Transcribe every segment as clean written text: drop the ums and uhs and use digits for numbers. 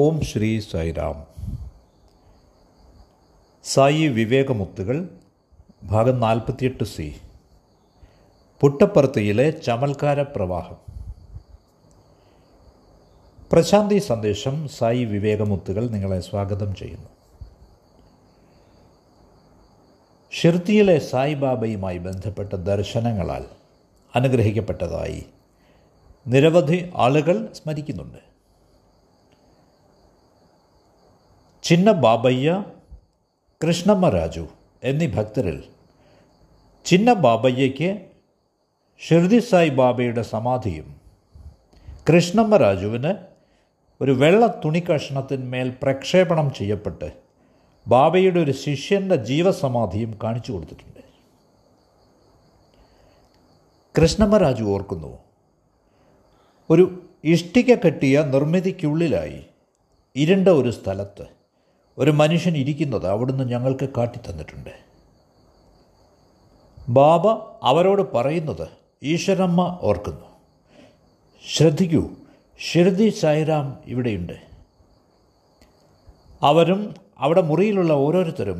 ഓം ശ്രീ സായിരാം. സായി വിവേകമുത്തുകൾ ഭാഗം 48C. പുട്ടപ്പറത്തിയിലെ ചമത്കാരപ്രവാഹം. പ്രശാന്തി സന്ദേശം. സായി വിവേകമുത്തുകൾ നിങ്ങളെ സ്വാഗതം ചെയ്യുന്നു. ഷിർദിയിലെ സായിബാബയുമായി ബന്ധപ്പെട്ട ദർശനങ്ങളാൽ അനുഗ്രഹിക്കപ്പെട്ടതായി നിരവധി ആളുകൾ സ്മരിക്കുന്നുണ്ട്. ചിന്ന ബാബയ്യ, കൃഷ്ണമ്മ രാജു എന്നീ ഭക്തരിൽ ചിന്ന ബാബയ്യയ്ക്ക് ഷിർദി സായിബാബയുടെ സമാധിയും കൃഷ്ണമ്മ രാജുവിന് ഒരു വെള്ള തുണിക്കഷ്ണത്തിന്മേൽ പ്രക്ഷേപണം ചെയ്യപ്പെട്ട് ബാബയുടെ ഒരു ശിഷ്യൻ്റെ ജീവസമാധിയും കാണിച്ചു കൊടുത്തിട്ടുണ്ട്. കൃഷ്ണമ്മ രാജു ഓർക്കുന്നു, ഒരു ഇഷ്ടിക കെട്ടിയ നിർമ്മിതിക്കുള്ളിലായി ഇരുണ്ട ഒരു സ്ഥലത്ത് ഒരു മനുഷ്യൻ ഇരിക്കുന്നത് അവിടുന്ന് ഞങ്ങൾക്ക് കാട്ടിത്തന്നിട്ടുണ്ട്. ബാബ അവരോട് പറയുന്നത് ഈശ്വരമ്മ ഓർക്കുന്നു, ശ്രദ്ധിക്കൂ, ഷിർദി സായിറാം ഇവിടെയുണ്ട്. അവരും അവിടെ മുറിയിലുള്ള ഓരോരുത്തരും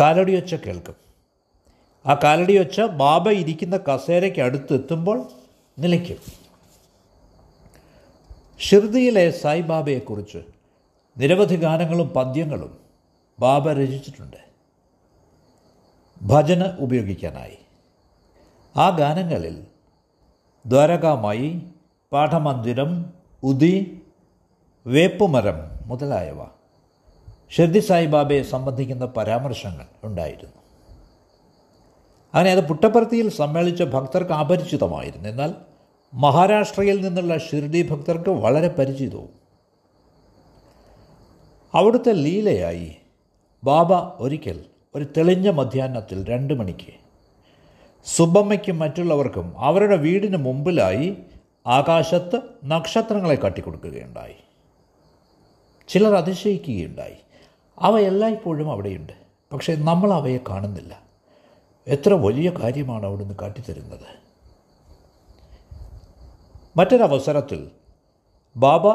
കാലടിയൊച്ച കേൾക്കും. ആ കാലടിയൊച്ച ബാബ ഇരിക്കുന്ന കസേരയ്ക്ക് അടുത്തെത്തുമ്പോൾ നിലയ്ക്കും. ഷിർദിയിലെ സായിബാബയെക്കുറിച്ച് നിരവധി ഗാനങ്ങളും പദ്യങ്ങളും ബാബ രചിച്ചിട്ടുണ്ട്. ഭജന ഉപയോഗിക്കാനായി ആ ഗാനങ്ങളിൽ ദ്വാരകാമായി, പാഠമന്ദിരം, ഉദി, വേപ്പുമരം മുതലായവ ഷിർദി സായിബാബയെ സംബന്ധിക്കുന്ന പരാമർശങ്ങൾ ഉണ്ടായിരുന്നു. അങ്ങനെ അത് പുട്ടപ്പറത്തിയിൽ സമ്മേളിച്ച ഭക്തർക്ക് അപരിചിതമായിരുന്നു. എന്നാൽ മഹാരാഷ്ട്രയിൽ നിന്നുള്ള ഷിർദി ഭക്തർക്ക് വളരെ പരിചിതവും. അവിടുത്തെ ലീലയായി ബാബ ഒരിക്കൽ ഒരു തെളിഞ്ഞ മധ്യാഹ്നത്തിൽ 2 മണിക്ക് സുബ്ബമ്മയ്ക്കും മറ്റുള്ളവർക്കും അവരുടെ വീടിന് മുമ്പിലായി ആകാശത്ത് നക്ഷത്രങ്ങളെ കാട്ടിക്കൊടുക്കുകയുണ്ടായി. ചിലർ അതിശയിക്കുകയുണ്ടായി. അവ എല്ലായ്പ്പോഴും അവിടെയുണ്ട്, പക്ഷേ നമ്മൾ അവയെ കാണുന്നില്ല. എത്ര വലിയ കാര്യമാണ് അവിടുന്ന് കാട്ടിത്തരുന്നത്. മറ്റൊരവസരത്തിൽ ബാബ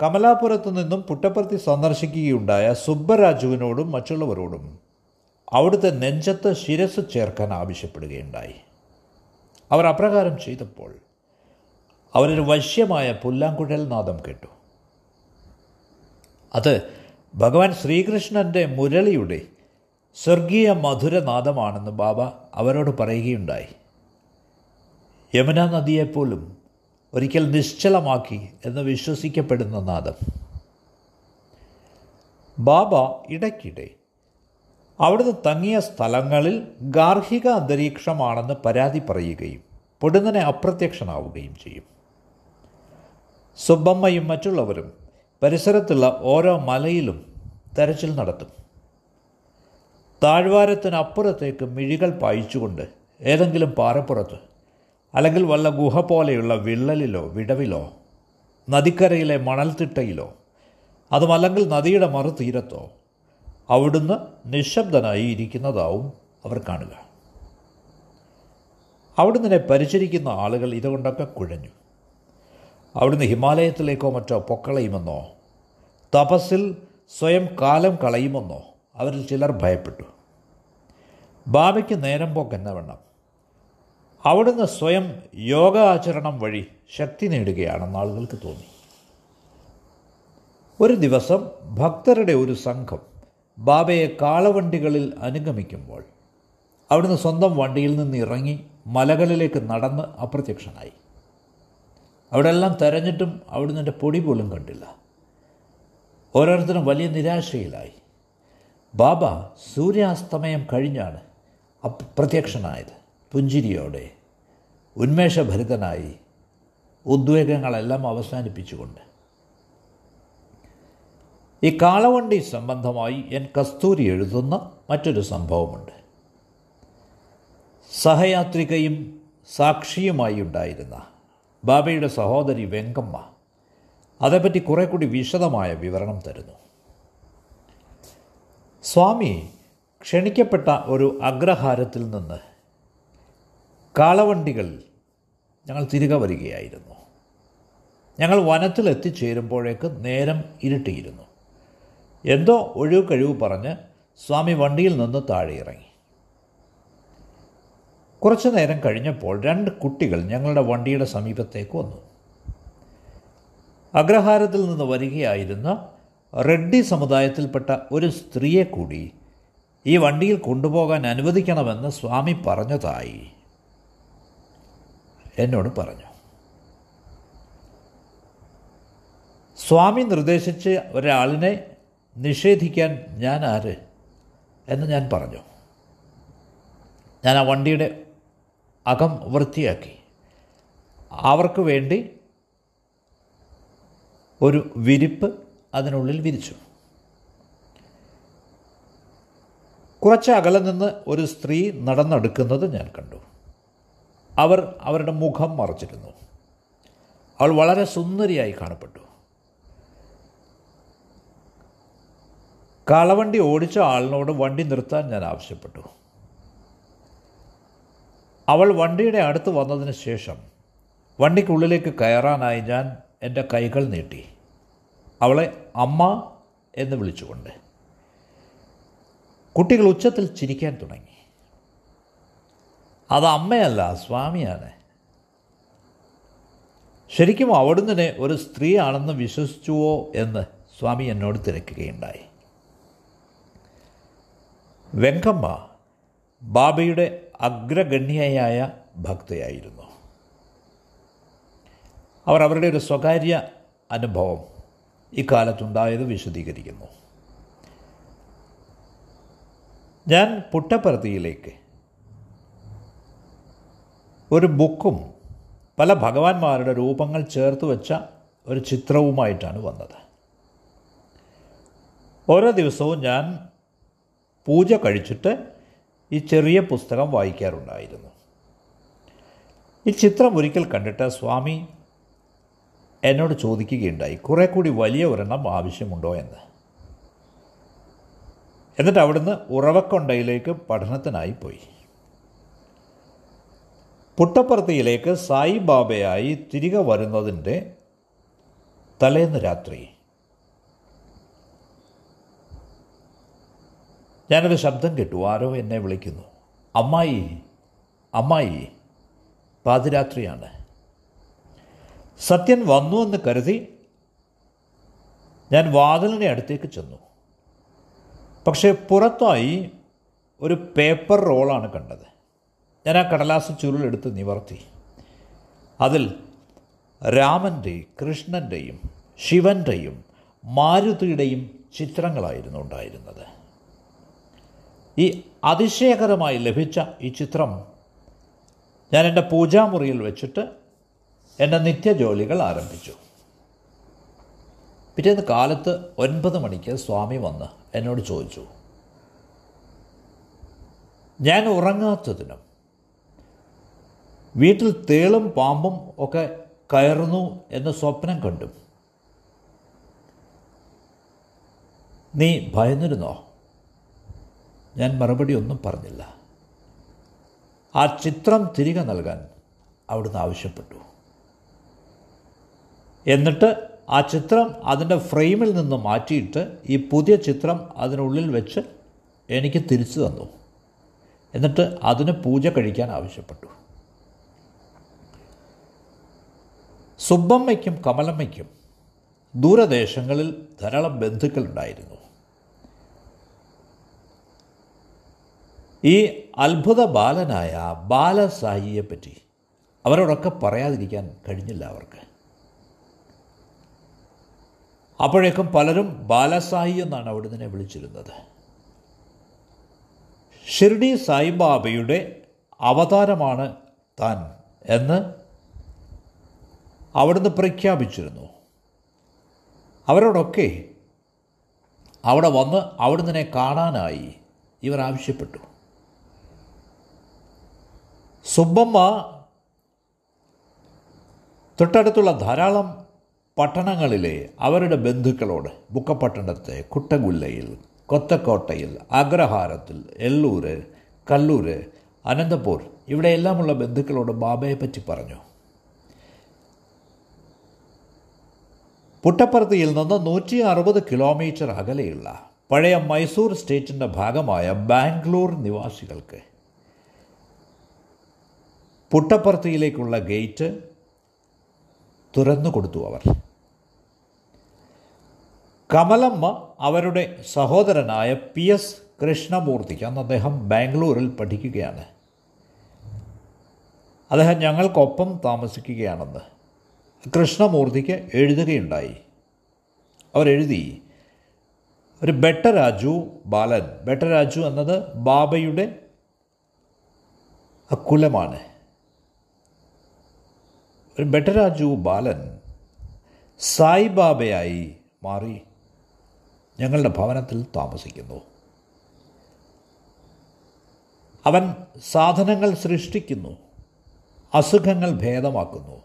കമലാപുരത്തു നിന്നും പുട്ടപ്പറത്തി സന്ദർശിക്കുകയുണ്ടായ സുബ്ബരാജുവിനോടും മറ്റുള്ളവരോടും അവിടുത്തെ നെഞ്ചത്ത് ശിരസ് ചേർക്കാൻ ആവശ്യപ്പെടുകയുണ്ടായി. അവർ അപ്രകാരം ചെയ്തപ്പോൾ അവരൊരു വശ്യമായ പുല്ലാങ്കുഴൽ നാദം കേട്ടു. അത് ഭഗവാൻ ശ്രീകൃഷ്ണൻ്റെ മുരളിയുടെ സ്വർഗീയ മധുരനാദമാണെന്ന് ബാബ അവരോട് പറയുകയുണ്ടായി. യമുന നദിയെപ്പോലും ഒരിക്കൽ നിശ്ചലമാക്കി എന്ന് വിശ്വസിക്കപ്പെടുന്ന നാദം. ബാബ ഇടയ്ക്കിടെ അവിടുന്ന് തങ്ങിയ സ്ഥലങ്ങളിൽ ഗാർഹിക അന്തരീക്ഷമാണെന്ന് പരാതി പറയുകയും പൊടുന്നനെ അപ്രത്യക്ഷനാവുകയും ചെയ്യും. സുബ്ബമ്മയും മറ്റുള്ളവരും പരിസരത്തുള്ള ഓരോ മലയിലും തെരച്ചിൽ നടത്തും. താഴ്വാരത്തിനപ്പുറത്തേക്ക് മിഴികൾ പായിച്ചുകൊണ്ട് ഏതെങ്കിലും പാറപ്പുറത്ത് അല്ലെങ്കിൽ വല്ല ഗുഹ പോലെയുള്ള വിള്ളലിലോ വിടവിലോ നദിക്കരയിലെ മണൽത്തിട്ടയിലോ അതുമല്ലെങ്കിൽ നദിയുടെ മറുതീരത്തോ അവിടുന്ന് നിശബ്ദനായി ഇരിക്കുന്നതാവും അവർ കാണുക. അവിടുന്ന് പരിചരിക്കുന്ന ആളുകൾ ഇതുകൊണ്ടൊക്കെ കുഴഞ്ഞു. അവിടുന്ന് ഹിമാലയത്തിലേക്കോ മറ്റോ പൊക്കളയുമെന്നോ തപസ്സിൽ സ്വയം കാലം കളയുമെന്നോ അവരിൽ ചിലർ ഭയപ്പെട്ടു. ബാബയ്ക്ക് നേരം പോക്കെന്നവണ്ണം അവിടുന്ന് സ്വയം യോഗ ആചരണം വഴി ശക്തി നേടുകയാണെന്ന് ആളുകൾക്ക് തോന്നി. ഒരു ദിവസം ഭക്തരുടെ ഒരു സംഘം ബാബയെ കാളവണ്ടികളിൽ അനുഗമിക്കുമ്പോൾ അവിടുന്ന് സ്വന്തം വണ്ടിയിൽ നിന്ന് ഇറങ്ങി മലകളിലേക്ക് നടന്ന് അപ്രത്യക്ഷനായി. അവിടെ എല്ലാം തെരഞ്ഞിട്ടും അവിടുന്ന് പൊടി പോലും കണ്ടില്ല. ഓരോരുത്തരും വലിയ നിരാശയിലായി. ബാബ സൂര്യാസ്തമയം കഴിഞ്ഞാണ് അപ്രത്യക്ഷനായത്. പുഞ്ചിരിയോടെ, ഉന്മേഷഭരിതനായി, ഉദ്വേഗങ്ങളെല്ലാം അവസാനിപ്പിച്ചുകൊണ്ട്. ഈ കാളവണ്ടി സംബന്ധമായി എൻ കസ്തൂരി എഴുതുന്ന മറ്റൊരു സംഭവമുണ്ട്. സഹയാത്രികയും സാക്ഷിയുമായി ഉണ്ടായിരുന്ന ബാബയുടെ സഹോദരി വെങ്കമ്മ അതേപ്പറ്റി കുറേ കൂടി വിശദമായ വിവരണം തരുന്നു. സ്വാമി ക്ഷണിക്കപ്പെട്ട ഒരു അഗ്രഹാരത്തിൽ നിന്ന് കാളവണ്ടികൾ ഞങ്ങൾ തിരികെ വരികയായിരുന്നു. ഞങ്ങൾ വനത്തിലെത്തിച്ചേരുമ്പോഴേക്ക് നേരം ഇരുട്ടിയിരുന്നു. എന്തോ ഒഴിവ് കഴിവ് പറഞ്ഞ് സ്വാമി വണ്ടിയിൽ നിന്ന് താഴെ ഇറങ്ങി. കുറച്ചു നേരം കഴിഞ്ഞപ്പോൾ രണ്ട് കുട്ടികൾ ഞങ്ങളുടെ വണ്ടിയുടെ സമീപത്തേക്ക് വന്നു. അഗ്രഹാരത്തിൽ നിന്ന് വരികയായിരുന്ന റെഡ്ഡി സമുദായത്തിൽപ്പെട്ട ഒരു സ്ത്രീയെ കൂടി ഈ വണ്ടിയിൽ കൊണ്ടുപോകാൻ അനുവദിക്കണമെന്ന് സ്വാമി പറഞ്ഞതായി എന്നോട് പറഞ്ഞു. സ്വാമി നിർദ്ദേശിച്ച് ഒരാളിനെ നിഷേധിക്കാൻ ഞാൻ ആര് എന്ന് ഞാൻ പറഞ്ഞു. ഞാൻ ആ വണ്ടിയുടെ അകം വൃത്തിയാക്കി അവർക്ക് വേണ്ടി ഒരു വിരിപ്പ് അതിനുള്ളിൽ വിരിച്ചു. കുറച്ച് അകലെ നിന്ന് ഒരു സ്ത്രീ നടന്നെടുക്കുന്നത് ഞാൻ കണ്ടു. അവർ അവരുടെ മുഖം മറച്ചിരുന്നു. അവൾ വളരെ സുന്ദരിയായി കാണപ്പെട്ടു. കാളവണ്ടി ഓടിച്ച ആളിനോട് വണ്ടി നിർത്താൻ ഞാൻ ആവശ്യപ്പെട്ടു. അവൾ വണ്ടിയുടെ അടുത്ത് വന്നതിന് ശേഷം വണ്ടിക്കുള്ളിലേക്ക് കയറാനായി ഞാൻ എൻ്റെ കൈകൾ നീട്ടി അവളെ അമ്മ എന്ന് വിളിച്ചുകൊണ്ട്. കുട്ടികൾ ഉച്ചത്തിൽ ചിരിക്കാൻ തുടങ്ങി. അത് അമ്മയല്ല, സ്വാമിയാണ്. ശരിക്കും അവിടുന്ന് ഒരു സ്ത്രീയാണെന്ന് വിശ്വസിച്ചുവോ എന്ന് സ്വാമി എന്നോട് തിരക്കുകയുണ്ടായി. വെങ്കമ്മ ബാബയുടെ അഗ്രഗണ്യയായ ഭക്തയായിരുന്നു. അവരുടെ ഒരു സ്വകാര്യ അനുഭവം ഇക്കാലത്തുണ്ടായത് വിശദീകരിക്കുന്നു. ഞാൻ പുട്ടപ്പറത്തിയിലേക്ക് ഒരു ബുക്കും പല ഭഗവാന്മാരുടെ രൂപങ്ങൾ ചേർത്ത് വെച്ച ഒരു ചിത്രവുമായിട്ടാണ് വന്നത്. ഓരോ ദിവസവും ഞാൻ പൂജ കഴിച്ചിട്ട് ഈ ചെറിയ പുസ്തകം വായിക്കാറുണ്ടായിരുന്നു. ഈ ചിത്രം ഒരിക്കൽ കണ്ടിട്ട് സ്വാമി എന്നോട് ചോദിക്കുകയുണ്ടായി, കുറേ കൂടി വലിയ ഒരെണ്ണം ആവശ്യമുണ്ടോ എന്ന്. എന്നിട്ട് അവിടുന്ന് ഉറവക്കൊണ്ടയിലേക്ക് പഠനത്തിനായി പോയി. പുട്ടപ്പറത്തിയിലേക്ക് സായിബാബയായി തിരികെ വരുന്നതിൻ്റെ തലേന്ന് രാത്രി ഞാനൊരു ശബ്ദം കേട്ടു. ആരോ എന്നെ വിളിക്കുന്നു, അമ്മായി അമ്മായി, പാതിരാത്രിയാണ്. സത്യൻ വന്നു എന്ന് കരുതി ഞാൻ വാതിലിൻ്റെ അടുത്തേക്ക് ചെന്നു. പക്ഷേ പുറത്തായി ഒരു പേപ്പർ റോളാണ് കണ്ടത്. ഞാൻ ആ കടലാസ് ചുരുളെടുത്ത് നിവർത്തി. അതിൽ രാമൻ്റെയും കൃഷ്ണൻ്റെയും ശിവൻ്റെയും മാരുതിയുടെയും ചിത്രങ്ങളായിരുന്നു ഉണ്ടായിരുന്നത്. ഈ അതിശയകരമായി ലഭിച്ച ഈ ചിത്രം ഞാൻ എൻ്റെ പൂജാമുറിയിൽ വെച്ചിട്ട് എൻ്റെ നിത്യജോലികൾ ആരംഭിച്ചു. പിറ്റേന്ന് കാലത്ത് 9 മണിക്ക് സ്വാമി വന്ന് എന്നോട് ചോദിച്ചു, ഞാൻ ഉറങ്ങാത്തതിനും വീട്ടിൽ തേളും പാമ്പും ഒക്കെ കയറുന്നു എന്ന് സ്വപ്നം കണ്ടു, നീ ഭയന്നിരുന്നോ? ഞാൻ മറുപടി ഒന്നും പറഞ്ഞില്ല. ആ ചിത്രം തിരികെ നൽകാൻ അവിടുന്ന് ആവശ്യപ്പെട്ടു. എന്നിട്ട് ആ ചിത്രം അതിൻ്റെ ഫ്രെയിമിൽ നിന്ന് മാറ്റിയിട്ട് ഈ പുതിയ ചിത്രം അതിനുള്ളിൽ വെച്ച് എനിക്ക് തിരിച്ചു തന്നു. എന്നിട്ട് അതിന് പൂജ കഴിക്കാൻ ആവശ്യപ്പെട്ടു. സുബ്ബമ്മയ്ക്കും കമലമ്മയ്ക്കും ദൂരദേശങ്ങളിൽ ധാരാളം ബന്ധുക്കളുണ്ടായിരുന്നു. ഈ അത്ഭുത ബാലനായ ബാലസായിയെപ്പറ്റി അവരോടൊക്കെ പറയാതിരിക്കാൻ കഴിഞ്ഞില്ല അവർക്ക്. അപ്പോഴേക്കും പലരും ബാലസായി എന്നാണ് അവിടുന്ന് വിളിച്ചിരുന്നത്. ഷിർദി സായിബാബയുടെ അവതാരമാണ് താൻ എന്ന് അവിടുന്ന് പ്രഖ്യാപിച്ചിരുന്നു. അവരോടൊക്കെ അവിടെ വന്ന് അവിടുന്ന് കാണാനായി ഇവർ ആവശ്യപ്പെട്ടു. സുബ്ബമ്മ തൊട്ടടുത്തുള്ള ധാരാളം പട്ടണങ്ങളിലെ അവരുടെ ബന്ധുക്കളോട് ബുക്കപട്ടണത്തെ, കുട്ടകുല്ലയിൽ, കൊത്തക്കോട്ടയിൽ, അഗ്രഹാരത്തിൽ, എല്ലൂർ, കല്ലൂർ, അനന്തപൂർ ഇവിടെയെല്ലാമുള്ള ബന്ധുക്കളോട് ബാബയെപ്പറ്റി പറഞ്ഞു. പുട്ടപ്പറത്തിയിൽ നിന്ന് 160 കിലോമീറ്റർ അകലെയുള്ള പഴയ മൈസൂർ സ്റ്റേറ്റിൻ്റെ ഭാഗമായ ബാംഗ്ലൂർ നിവാസികൾക്ക് പുട്ടപ്പറത്തിയിലേക്കുള്ള ഗേറ്റ് തുറന്നു കൊടുത്തു അവർ. കമലമ്മ അവരുടെ സഹോദരനായ പി എസ് കൃഷ്ണമൂർത്തിക്ക്, അന്ന് അദ്ദേഹം ബാംഗ്ലൂരിൽ പഠിക്കുകയാണ്, അദ്ദേഹം ഞങ്ങൾക്കൊപ്പം താമസിക്കുകയാണെന്ന് കൃഷ്ണമൂർത്തിക്ക് എഴുതുകയുണ്ടായി. അവരെഴുതി ഒരു ബെട്ടരാജു ബാലൻ. ബെട്ടരാജു എന്നത് ബാബയുടെ കുലമാണ്. ഒരു ബെട്ടരാജു ബാലൻ സായിബാബയായി മാറി ഞങ്ങളുടെ ഭവനത്തിൽ താമസിക്കുന്നു. അവൻ സാധനങ്ങൾ സൃഷ്ടിക്കുന്നു, അസുഖങ്ങൾ ഭേദമാക്കുന്നു,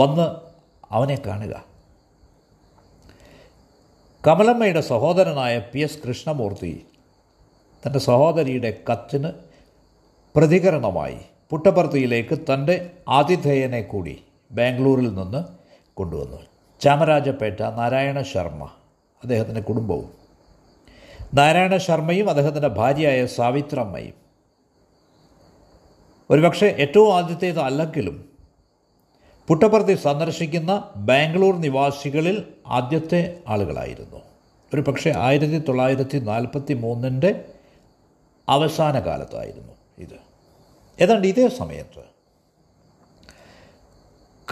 വന്ന് അവനെ കാണുക. കമലമ്മയുടെ സഹോദരനായ പി എസ് കൃഷ്ണമൂർത്തി തൻ്റെ സഹോദരിയുടെ കത്തിന് പ്രതികരണമായി പുട്ടപ്പറത്തിയിലേക്ക് തൻ്റെ ആതിഥേയനെ കൂടി ബാംഗ്ലൂരിൽ നിന്ന് കൊണ്ടുവന്നു. ചാമരാജപ്പേട്ട നാരായണ ശർമ്മ, അദ്ദേഹത്തിൻ്റെ കുടുംബവും നാരായണ ശർമ്മയും അദ്ദേഹത്തിൻ്റെ ഭാര്യയായ സാവിത്രമ്മയും, ഒരുപക്ഷെ ഏറ്റവും ആദ്യത്തേത് അല്ലെങ്കിലും പുട്ടപ്പറത്തി സന്ദർശിക്കുന്ന ബാംഗ്ലൂർ നിവാസികളിൽ ആദ്യത്തെ ആളുകളായിരുന്നു. ഒരു പക്ഷേ 1943ൻ്റെ അവസാന കാലത്തായിരുന്നു ഇത്. ഏതാണ്ട് ഇതേ സമയത്ത്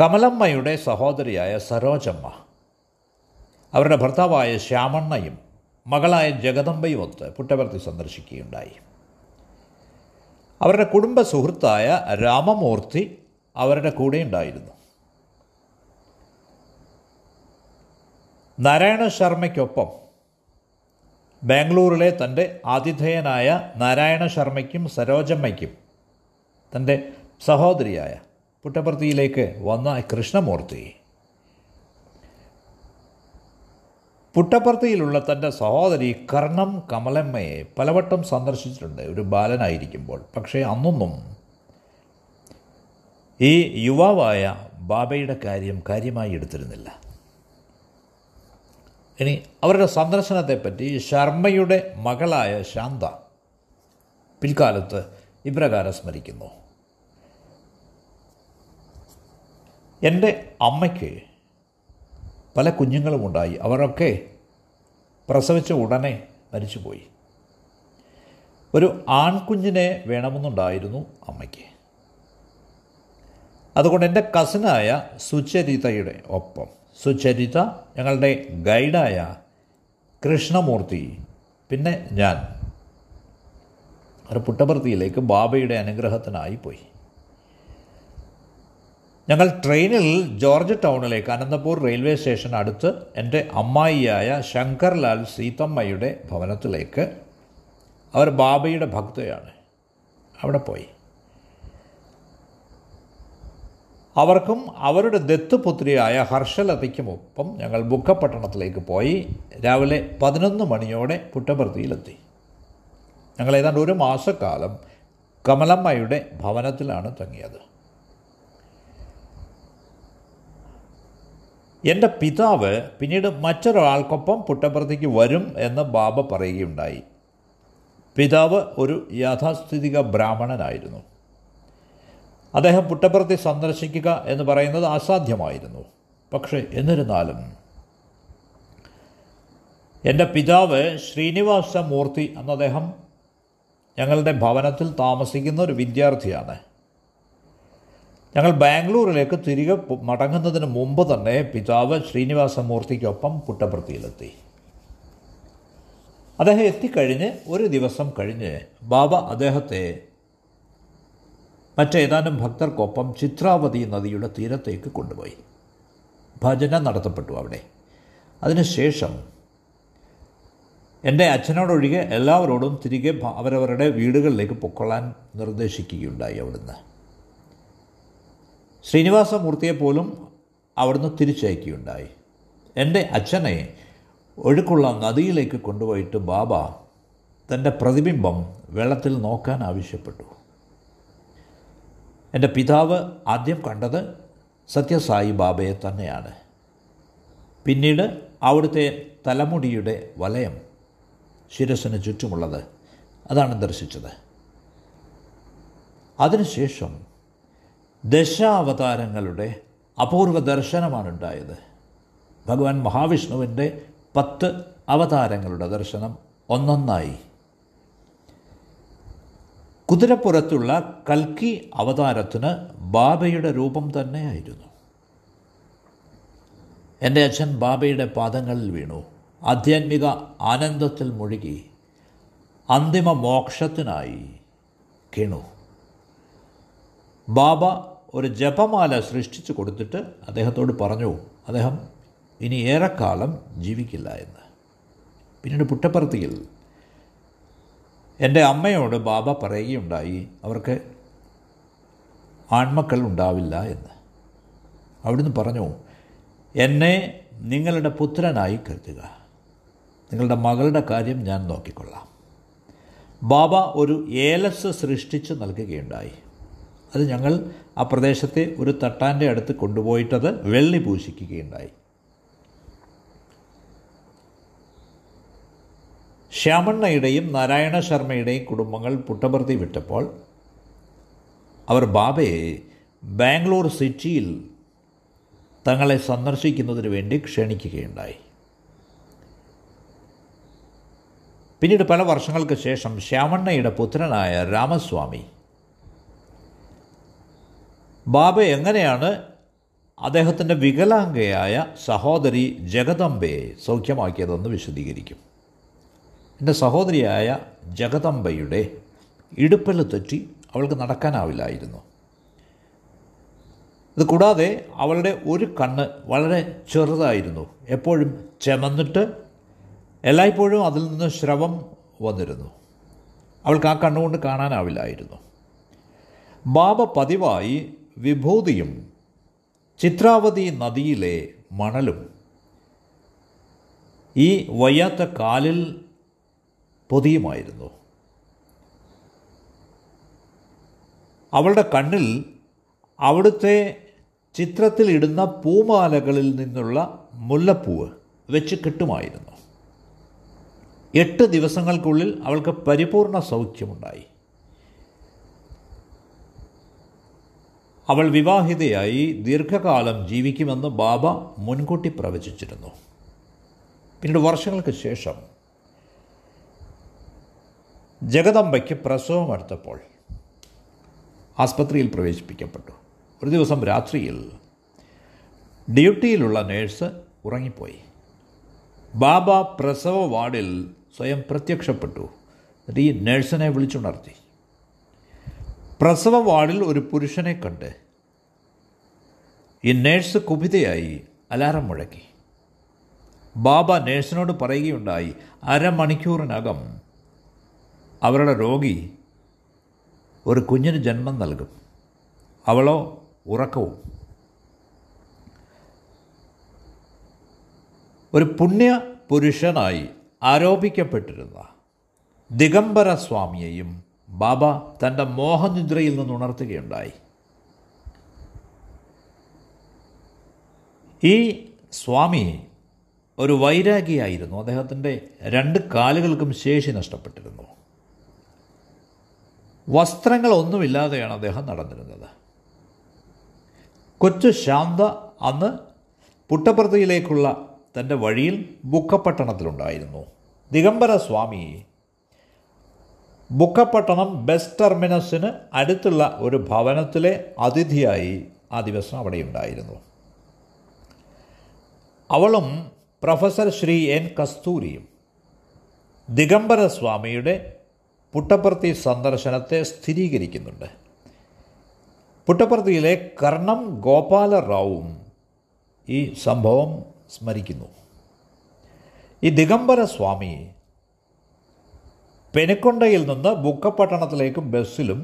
കമലമ്മയുടെ സഹോദരിയായ സരോജമ്മ അവരുടെ ഭർത്താവായ ശ്യാമണ്ണയും മകളായ ജഗദമ്പയും ഒത്ത് പുട്ടപ്പറത്തി സന്ദർശിക്കുകയുണ്ടായി. അവരുടെ കുടുംബ സുഹൃത്തായ രാമമൂർത്തി അവരുടെ കൂടെ ഉണ്ടായിരുന്നു. നാരായണ ശർമ്മയ്ക്കൊപ്പം ബാംഗ്ലൂരിലെ തൻ്റെ ആതിഥേയനായ നാരായണ ശർമ്മയ്ക്കും സരോജമ്മയ്ക്കും തൻ്റെ സഹോദരിയായ പുട്ടപ്പറത്തിയിലേക്ക് വന്ന കൃഷ്ണമൂർത്തി പുട്ടപ്പറത്തിയിലുള്ള തൻ്റെ സഹോദരി കർണം കമലമ്മയെ പലവട്ടം സന്ദർശിച്ചിട്ടുണ്ട് ഒരു ബാലനായിരിക്കുമ്പോൾ. പക്ഷേ അന്നൊന്നും ഈ യുവാവായ ബാബയുടെ കാര്യമായി എടുത്തിരുന്നില്ല. ഇനി അവരുടെ സന്ദർശനത്തെപ്പറ്റി ശർമ്മയുടെ മകളായ ശാന്ത പിൽക്കാലത്ത് ഇപ്രകാരം സ്മരിക്കുന്നു: എൻ്റെ അമ്മയ്ക്ക് പല കുഞ്ഞുങ്ങളുമുണ്ടായി, അവരൊക്കെ പ്രസവിച്ച ഉടനെ മരിച്ചുപോയി. ഒരു ആൺകുഞ്ഞിനെ വേണമെന്നുണ്ടായിരുന്നു അമ്മയ്ക്ക്. അതുകൊണ്ട് എൻ്റെ കസിനായ സുചരിതയുടെ ഒപ്പം, സുചരിത ഞങ്ങളുടെ ഗൈഡായ കൃഷ്ണമൂർത്തി പിന്നെ ഞാൻ ഒരു പുട്ടപ്പറത്തിയിലേക്ക് ബാബയുടെ അനുഗ്രഹത്തിനായി പോയി. ഞങ്ങൾ ട്രെയിനിൽ ജോർജ് ടൗണിലേക്ക് അനന്തപൂർ റെയിൽവേ സ്റ്റേഷൻ അടുത്ത് എൻ്റെ അമ്മായിയായ ശങ്കർലാൽ സീതമ്മയുടെ ഭവനത്തിലേക്ക്, അവർ ബാബയുടെ ഭക്തയാണ്, അവിടെ പോയി. അവർക്കും അവരുടെ ദത്തുപുത്രിയായ ഹർഷലതയ്ക്കുമൊപ്പം ഞങ്ങൾ ബുക്കപട്ടണത്തിലേക്ക് പോയി. രാവിലെ 11 മണിയോടെ പുട്ടപ്പറത്തിയിലെത്തി. ഞങ്ങൾ ഏതാണ്ട് 1 മാസക്കാലം കമലമ്മയുടെ ഭവനത്തിലാണ് തങ്ങിയത്. എൻ്റെ പിതാവ് പിന്നീട് മറ്റൊരാൾക്കൊപ്പം പുട്ടപ്പറത്തിക്ക് വരും എന്ന് ബാബ പറയുകയുണ്ടായി. പിതാവ് ഒരു യാഥാസ്ഥിതിക ബ്രാഹ്മണനായിരുന്നു. അദ്ദേഹം പുട്ടപ്പറത്തി സന്ദർശിക്കുക എന്ന് പറയുന്നത് അസാധ്യമായിരുന്നു. പക്ഷേ എന്നിരുന്നാലും എൻ്റെ പിതാവ് ശ്രീനിവാസമൂർത്തി എന്ന അദ്ദേഹം ഞങ്ങളുടെ ഭവനത്തിൽ താമസിക്കുന്ന ഒരു വിദ്യാർത്ഥിയാണ്. ഞങ്ങൾ ബാംഗ്ലൂരിലേക്ക് തിരികെ മടങ്ങുന്നതിന് മുമ്പ് തന്നെ പിതാവ് ശ്രീനിവാസമൂർത്തിക്കൊപ്പം പുട്ടപ്പറത്തിയിലെത്തി. അദ്ദേഹം എത്തിക്കഴിഞ്ഞ് ഒരു ദിവസം കഴിഞ്ഞ് ബാബ അദ്ദേഹത്തെ മറ്റേതാനും ഭക്തർക്കൊപ്പം ചിത്രാവതി നദിയുടെ തീരത്തേക്ക് കൊണ്ടുപോയി. ഭജന നടത്തപ്പെട്ടു അവിടെ. അതിനുശേഷം എൻ്റെ അച്ഛനോടൊഴികെ എല്ലാവരോടും തിരികെ അവരവരുടെ വീടുകളിലേക്ക് പൊക്കൊള്ളാൻ നിർദ്ദേശിക്കുകയുണ്ടായി അവിടുന്ന്. ശ്രീനിവാസമൂർത്തിയെ പോലും അവിടുന്ന് തിരിച്ചയക്കുകയുണ്ടായി. എൻ്റെ അച്ഛനെ ഒഴുക്കുള്ള നദിയിലേക്ക് കൊണ്ടുപോയിട്ട് ബാബ തൻ്റെ പ്രതിബിംബം വെള്ളത്തിൽ നോക്കാൻ ആവശ്യപ്പെട്ടു. എൻ്റെ പിതാവ് ആദ്യം കണ്ടത് സത്യസായി ബാബയെ തന്നെയാണ്. പിന്നീട് അവിടുത്തെ തലമുടിയുടെ വലയം ശിരസിന് ചുറ്റുമുള്ളത് അതാണ് ദർശിച്ചത്. അതിനുശേഷം ദശാവതാരങ്ങളുടെ അപൂർവ ദർശനമാണുണ്ടായത്. ഭഗവാൻ മഹാവിഷ്ണുവിൻ്റെ 10 അവതാരങ്ങളുടെ ദർശനം ഒന്നൊന്നായി. കുതിരപ്പുറത്തുള്ള കൽക്കി അവതാരത്തിന് ബാബയുടെ രൂപം തന്നെയായിരുന്നു. എൻ്റെ അച്ഛൻ ബാബയുടെ പാദങ്ങളിൽ വീണു ആധ്യാത്മിക ആനന്ദത്തിൽ മുഴുകി അന്തിമ മോക്ഷത്തിനായി കിണു. ബാബ ഒരു ജപമാല സൃഷ്ടിച്ചു കൊടുത്തിട്ട് അദ്ദേഹത്തോട് പറഞ്ഞു അദ്ദേഹം ഇനി ഏറെക്കാലം ജീവിക്കില്ല എന്ന്. പിന്നീട് പുട്ടപ്പറത്തിയിൽ എൻ്റെ അമ്മയോട് ബാബ പറയുകയുണ്ടായി അവർക്ക് ആൺമക്കൾ ഉണ്ടാവില്ല എന്ന്. അവിടുന്ന് പറഞ്ഞു, എന്നെ നിങ്ങളുടെ പുത്രനായി കരുതുക, നിങ്ങളുടെ മകളുടെ കാര്യം ഞാൻ നോക്കിക്കൊള്ളാം. ബാബ ഒരു ഏലസ് സൃഷ്ടിച്ച് നൽകുകയുണ്ടായി. അത് ഞങ്ങൾ ആ പ്രദേശത്തെ ഒരു തട്ടാൻ്റെ അടുത്ത് കൊണ്ടുപോയിട്ടത് വെള്ളി പൂശിക്കുകയുണ്ടായി. ശ്യാമണ്ണയുടെയും നാരായണ ശർമ്മയുടെയും കുടുംബങ്ങൾ പുട്ടപ്പറത്തി വിട്ടപ്പോൾ അവർ ബാബയെ ബാംഗ്ലൂർ സിറ്റിയിൽ തങ്ങളെ സന്ദർശിക്കുന്നതിന് വേണ്ടി ക്ഷണിക്കുകയുണ്ടായി. പിന്നീട് പല വർഷങ്ങൾക്ക് ശേഷം ശ്യാമണ്ണയുടെ പുത്രനായ രാമസ്വാമി ബാബ എങ്ങനെയാണ് അദ്ദേഹത്തിൻ്റെ വികലാംഗയായ സഹോദരി ജഗദമ്പയെ സൗഖ്യമാക്കിയതെന്ന് വിശദീകരിക്കും. എൻ്റെ സഹോദരിയായ ജഗദമ്പയുടെ ഇടുപ്പിൽ തെറ്റി അവൾക്ക് നടക്കാനാവില്ലായിരുന്നു. ഇത് കൂടാതെ അവളുടെ ഒരു കണ്ണ് വളരെ ചെറുതായിരുന്നു, എപ്പോഴും ചെമന്നിട്ട് എല്ലായ്പ്പോഴും അതിൽ നിന്ന് സ്രവം വന്നിരുന്നു. അവൾക്ക് ആ കണ്ണുകൊണ്ട് കാണാനാവില്ലായിരുന്നു. ബാബ പതിവായി വിഭൂതിയും ചിത്രാവതി നദിയിലെ മണലും ഈ വയ്യാത്ത കാലിൽ പൊതിയുമായിരുന്നു. അവളുടെ കണ്ണിൽ അവിടുത്തെ ചിത്രത്തിലിടുന്ന പൂമാലകളിൽ നിന്നുള്ള മുല്ലപ്പൂവ് വെച്ച് കെട്ടുമായിരുന്നു. 8 ദിവസങ്ങൾക്കുള്ളിൽ അവൾക്ക് പരിപൂർണ സൗഖ്യമുണ്ടായി. അവൾ വിവാഹിതയായി ദീർഘകാലം ജീവിക്കുമെന്ന് ബാബ മുൻകൂട്ടി പ്രവചിച്ചിരുന്നു. പിന്നീട് വർഷങ്ങൾക്ക് ശേഷം ജഗദമ്പയ്ക്ക് പ്രസവം അടുത്തപ്പോൾ ആസ്പത്രിയിൽ പ്രവേശിപ്പിക്കപ്പെട്ടു. ഒരു ദിവസം രാത്രിയിൽ ഡ്യൂട്ടിയിലുള്ള നേഴ്സ് ഉറങ്ങിപ്പോയി. ബാബ പ്രസവ വാർഡിൽ സ്വയം പ്രത്യക്ഷപ്പെട്ടു. എന്നിട്ട് ഈ നേഴ്സിനെ വിളിച്ചുണർത്തി. പ്രസവ വാർഡിൽ ഒരു പുരുഷനെ കണ്ട് ഈ നേഴ്സ് കുപിതയായി അലാറം മുഴക്കി. ബാബ നേഴ്സിനോട് പറയുകയുണ്ടായി, അരമണിക്കൂറിനകം അവരുടെ രോഗി ഒരു കുഞ്ഞിന് ജന്മം നൽകും, അവളോ ഉറക്കവും. ഒരു പുണ്യ പുരുഷനായി ആരോപിക്കപ്പെട്ടിരുന്ന ദിഗംബരസ്വാമിയെയും ബാബ തൻ്റെ മോഹനിദ്രയിൽ നിന്ന് ഉണർത്തുകയുണ്ടായി. ഈ സ്വാമി ഒരു വൈരാഗിയായിരുന്നു. അദ്ദേഹത്തിൻ്റെ 2 കാലുകൾക്കും ശേഷി നഷ്ടപ്പെട്ടിരുന്നു. വസ്ത്രങ്ങളൊന്നുമില്ലാതെയാണ് അദ്ദേഹം നടന്നിരുന്നത്. കൊച്ചു ശാന്ത അന്ന് പുട്ടപ്പറത്തിയിലേക്കുള്ള തൻ്റെ വഴിയിൽ ബുക്കപട്ടണത്തിലുണ്ടായിരുന്നു. ദിഗംബരസ്വാമി ബുക്കപട്ടണം ബസ് ടെർമിനസിന് അടുത്തുള്ള ഒരു ഭവനത്തിലെ അതിഥിയായി ആ ദിവസം അവിടെയുണ്ടായിരുന്നു. അവളും പ്രൊഫസർ ശ്രീ എൻ കസ്തൂരിയും ദിഗംബരസ്വാമിയുടെ പുട്ടപ്പറത്തി സന്ദർശനത്തെ സ്ഥിരീകരിക്കുന്നുണ്ട്. പുട്ടപ്പറത്തിയിലെ കർണം ഗോപാലറാവും ഈ സംഭവം സ്മരിക്കുന്നു. ഈ ദിഗംബരസ്വാമി പെനുക്കൊണ്ടയിൽ നിന്ന് ബുക്കപട്ടണത്തിലേക്ക് ബസ്സിലും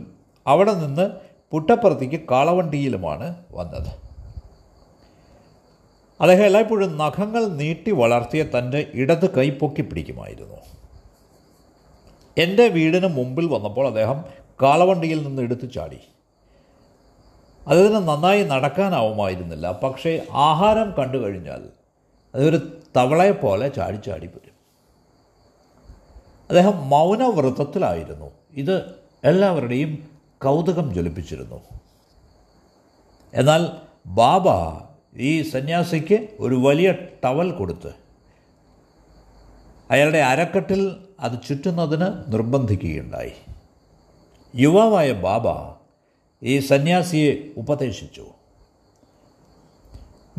അവിടെ നിന്ന് പുട്ടപ്പറത്തിക്ക് കാളവണ്ടിയിലുമാണ് വന്നത്. അദ്ദേഹം എല്ലായ്പ്പോഴും നഖങ്ങൾ നീട്ടി വളർത്തിയ തൻ്റെ ഇടത് കൈ പൊക്കി പിടിക്കുമായിരുന്നു. എൻ്റെ വീടിന് മുമ്പിൽ വന്നപ്പോൾ അദ്ദേഹം കാളവണ്ടിയിൽ നിന്ന് എടുത്തു ചാടി. അതിന് നന്നായി നടക്കാനാവുമായിരുന്നില്ല, പക്ഷേ ആഹാരം കണ്ടു കഴിഞ്ഞാൽ അതൊരു തവളയെപ്പോലെ ചാടിച്ചാടിപ്പോരും. അദ്ദേഹം മൗനവ്രതത്തിലായിരുന്നു. ഇത് എല്ലാവരുടെയും കൗതുകം ജ്വലിപ്പിച്ചിരുന്നു. എന്നാൽ ബാബ ഈ സന്യാസിക്ക് ഒരു വലിയ ടവൽ കൊടുത്ത് അയാളുടെ അരക്കെട്ടിൽ അത് ചുറ്റുന്നതിന് നിർബന്ധിക്കുകയുണ്ടായി. യുവാവായ ബാബ ഈ സന്യാസിയെ ഉപദേശിച്ചു,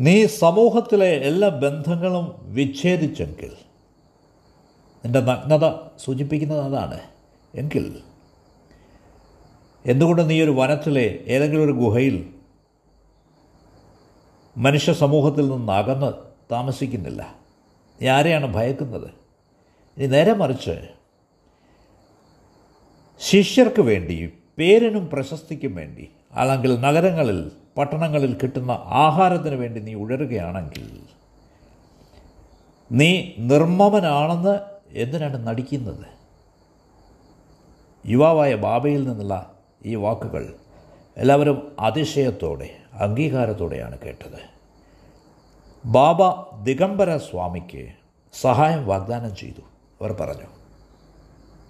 നീ സമൂഹത്തിലെ എല്ലാ ബന്ധങ്ങളും വിച്ഛേദിച്ചെങ്കിൽ, എൻ്റെ നഗ്നത സൂചിപ്പിക്കുന്നത് അതാണ്, എങ്കിൽ എന്തുകൊണ്ട് നീ ഒരു വനത്തിലെ ഏതെങ്കിലും ഒരു ഗുഹയിൽ മനുഷ്യ സമൂഹത്തിൽ നിന്നകന്ന് താമസിക്കുന്നില്ല? നീ ആരെയാണ് ഭയക്കുന്നത്? ഇനി നേരെ മറിച്ച് ശിഷ്യർക്ക് വേണ്ടി, പേരിനും പ്രശസ്തിക്കും വേണ്ടി, അല്ലെങ്കിൽ നഗരങ്ങളിൽ പട്ടണങ്ങളിൽ കിട്ടുന്ന ആഹാരത്തിന് വേണ്ടി നീ ഉഴറുകയാണെങ്കിൽ നീ നിർമ്മമനാണെന്ന് എന്തിനാണ് നടിക്കുന്നത്? യുവാവായ ബാബയിൽ നിന്നുള്ള ഈ വാക്കുകൾ എല്ലാവരും അതിശയത്തോടെ അംഗീകാരത്തോടെയാണ് കേട്ടത്. ബാബ ദിഗംബരസ്വാമിക്ക് സഹായം വാഗ്ദാനം ചെയ്തു. അവർ പറഞ്ഞു,